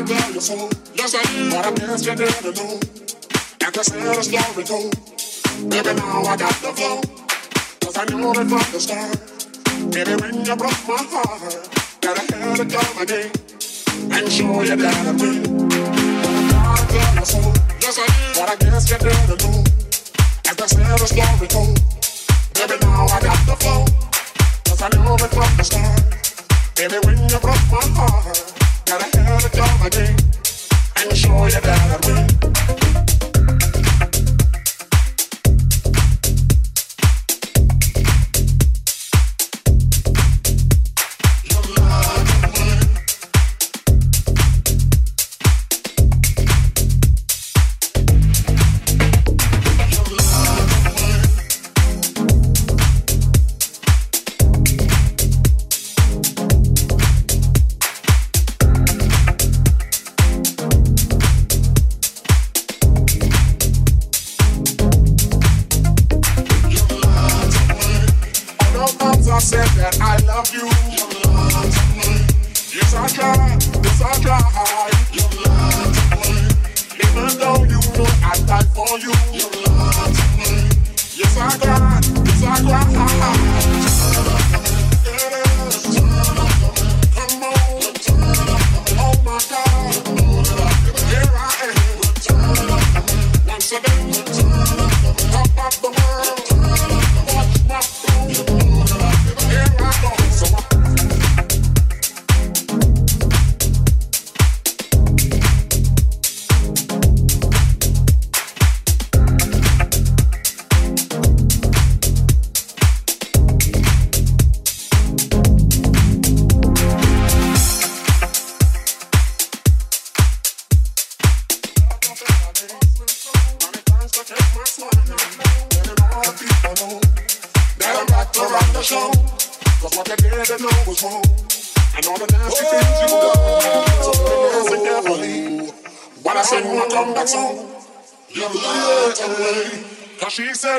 I'll die your soul. Yes, I did what I guess you didn't know. And to see the story told, baby, now I got the flow. Cause I knew it from the start. Baby, when you broke my heart, that I had to come again and show you that I did. I'll die your soul. Yes, I did what I guess you didn't know. And to see the story told, baby, now I got the flow. Cause I knew it from the start. Baby, when you broke my heart, gotta hear the drum again and show you that I win.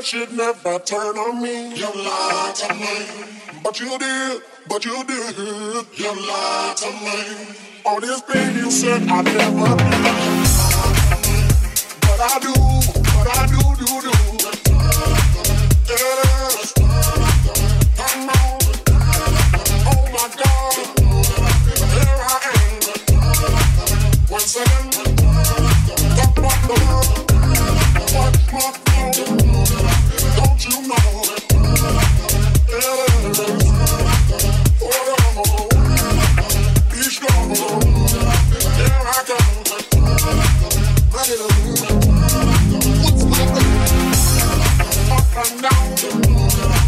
Should never turn on me. You lied to me. But you did. You lied to me. On this thing you said I never do. But I do. Come on. Oh my God. Here I am. Once again. Top of the world. Watch my phone. Don't you know that it is horrible? Be strong. Here I come. I need a move. What's my thing? Up and down.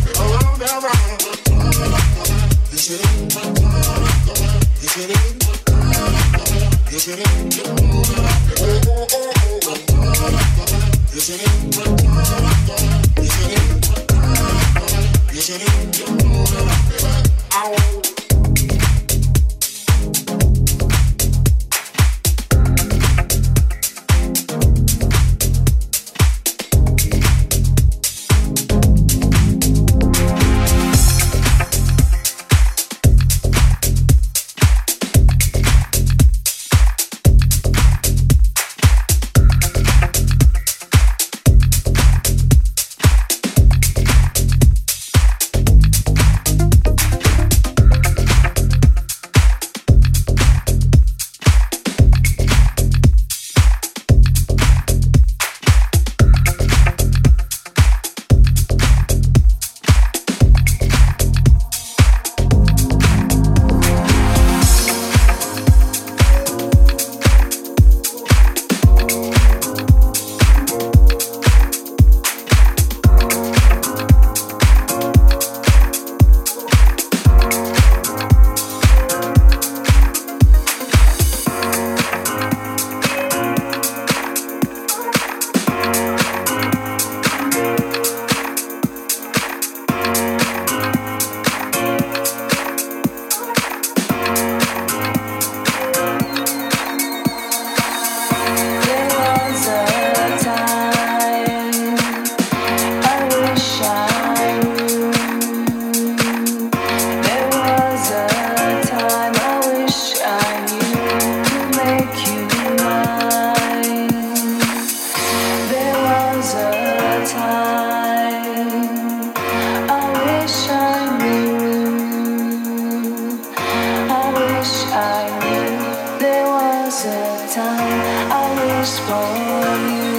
time I wish for you.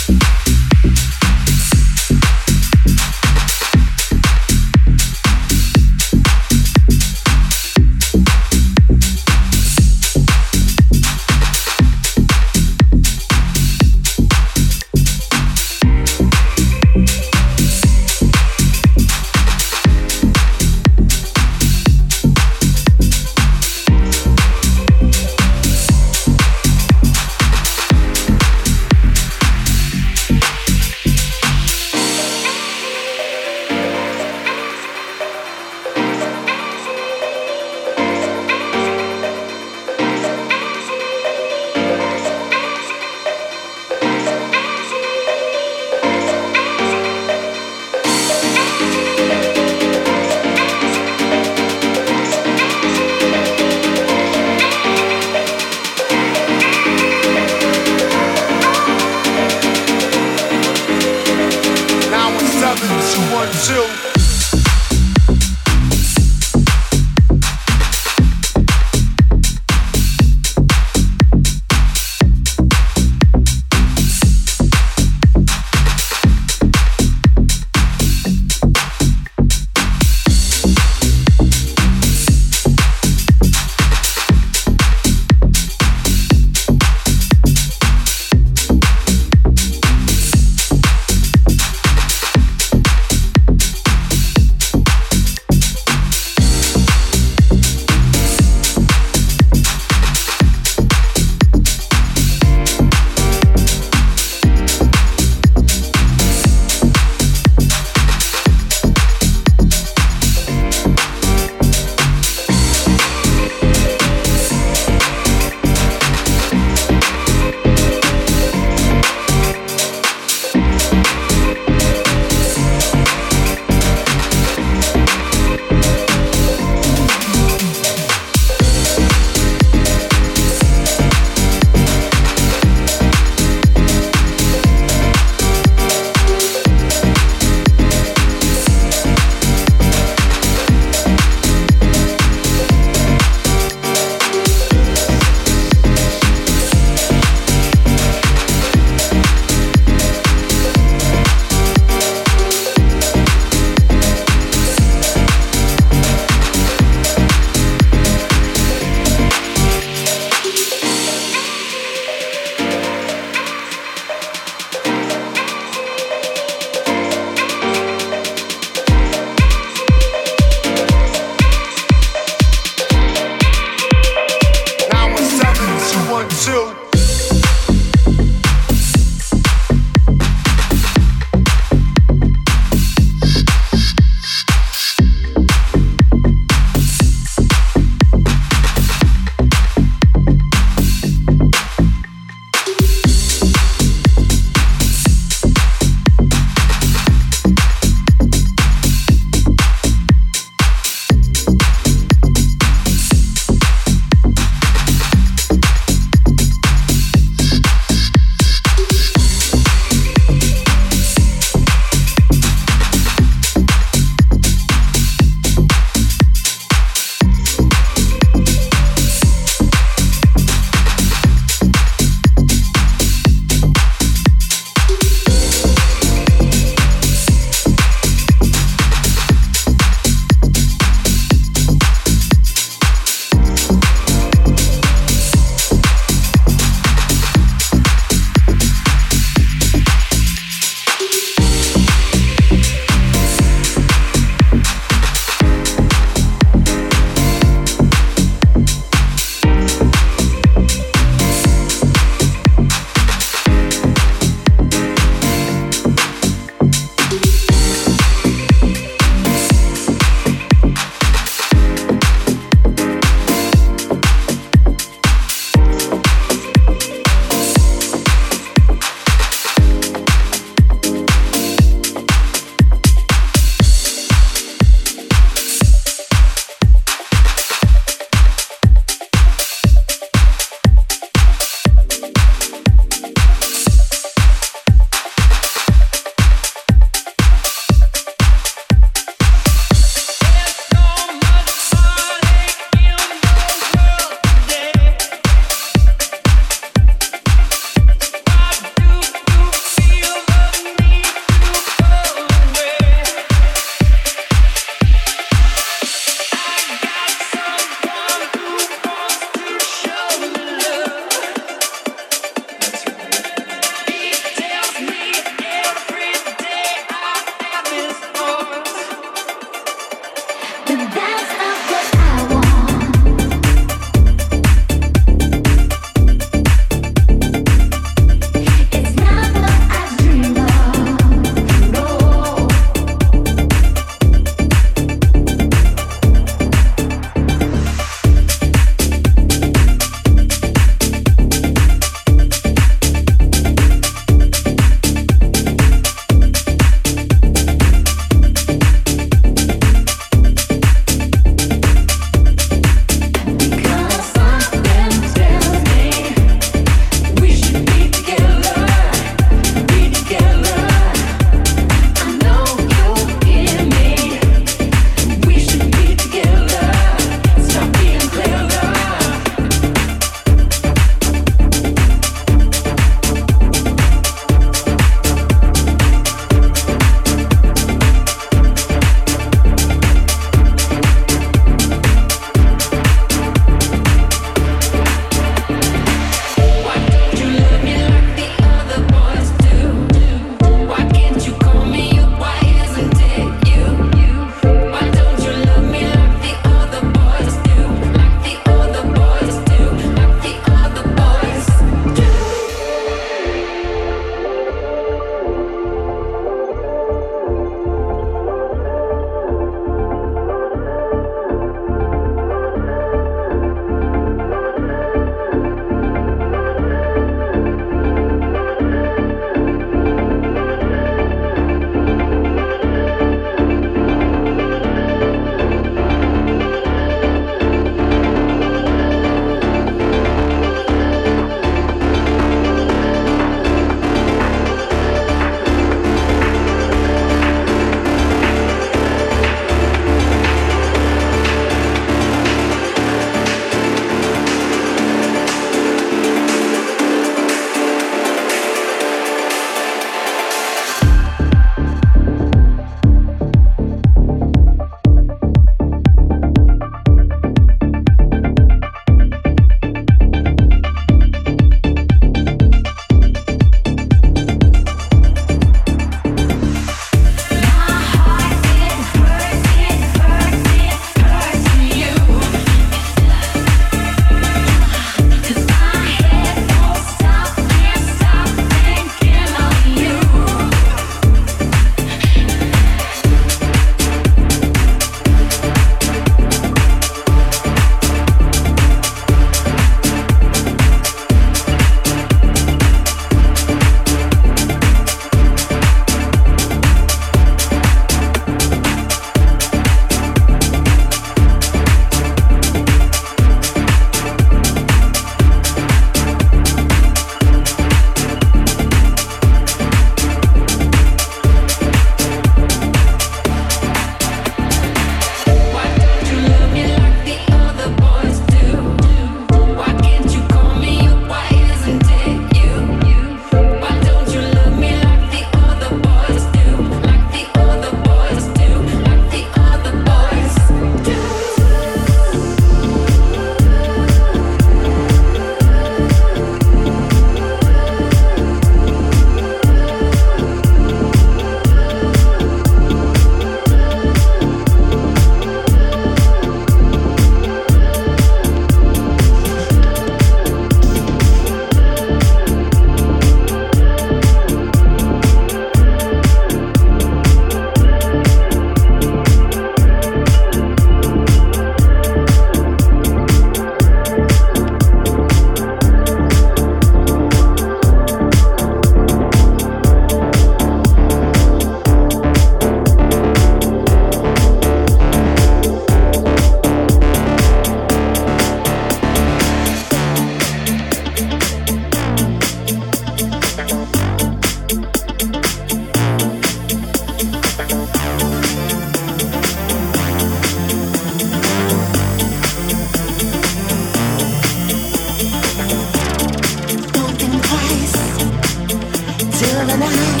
till the night.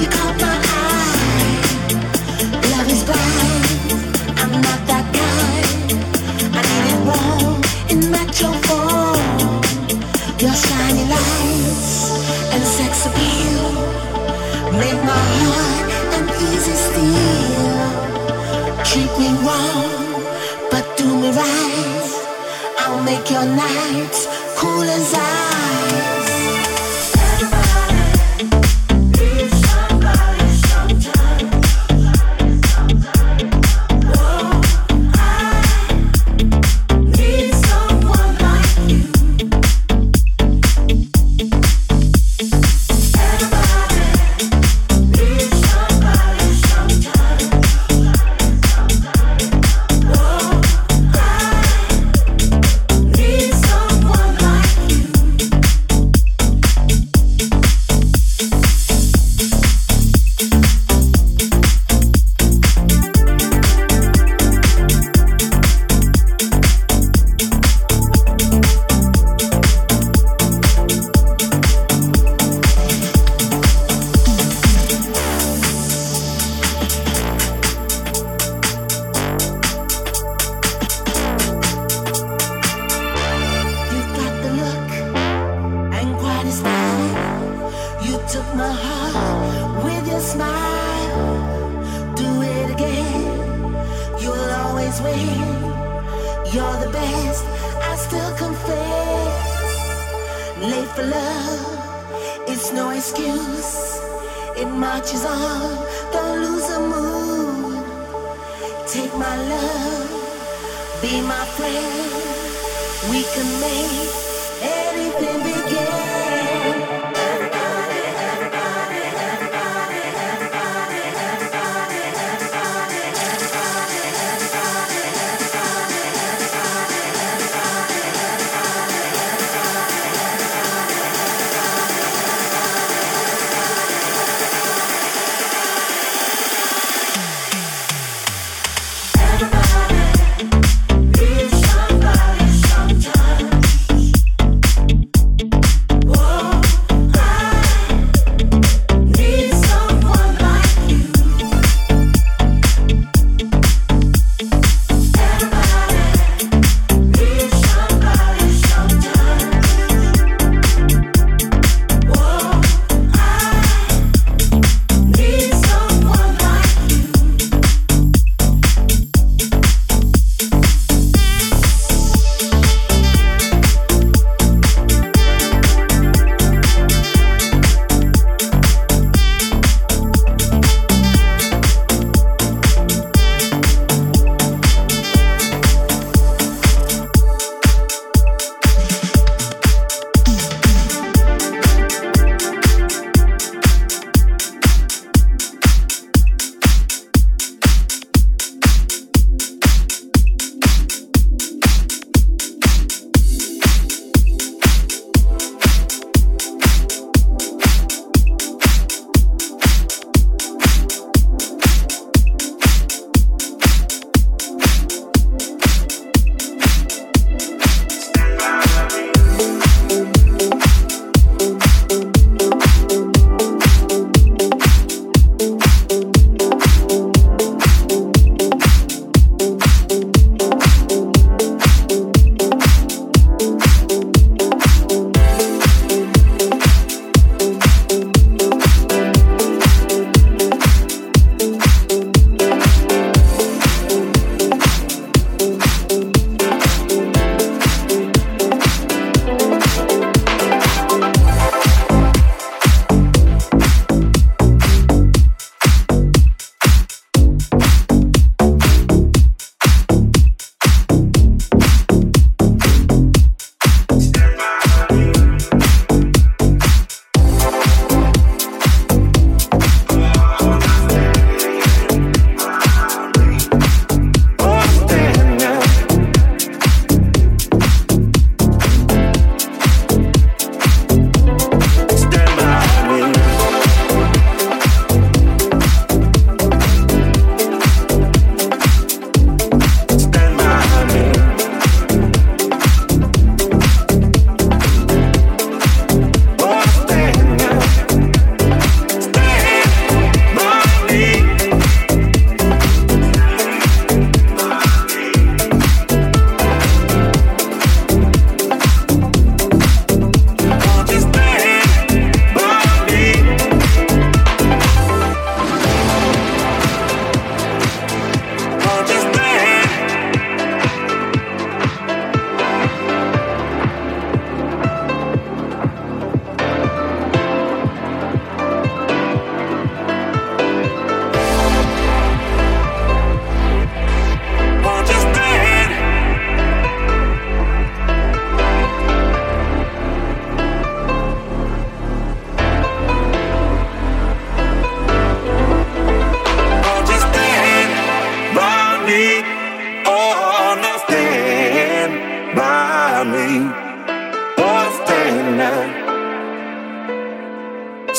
You caught my eye. Love is blind. I'm not that guy. I need it warm in metro form. Your shiny lights and sex appeal make my heart an easy steal. Treat me wrong, but do me right. I'll make your nights cool as ice.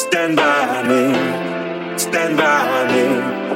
Stand by me. Stand by me.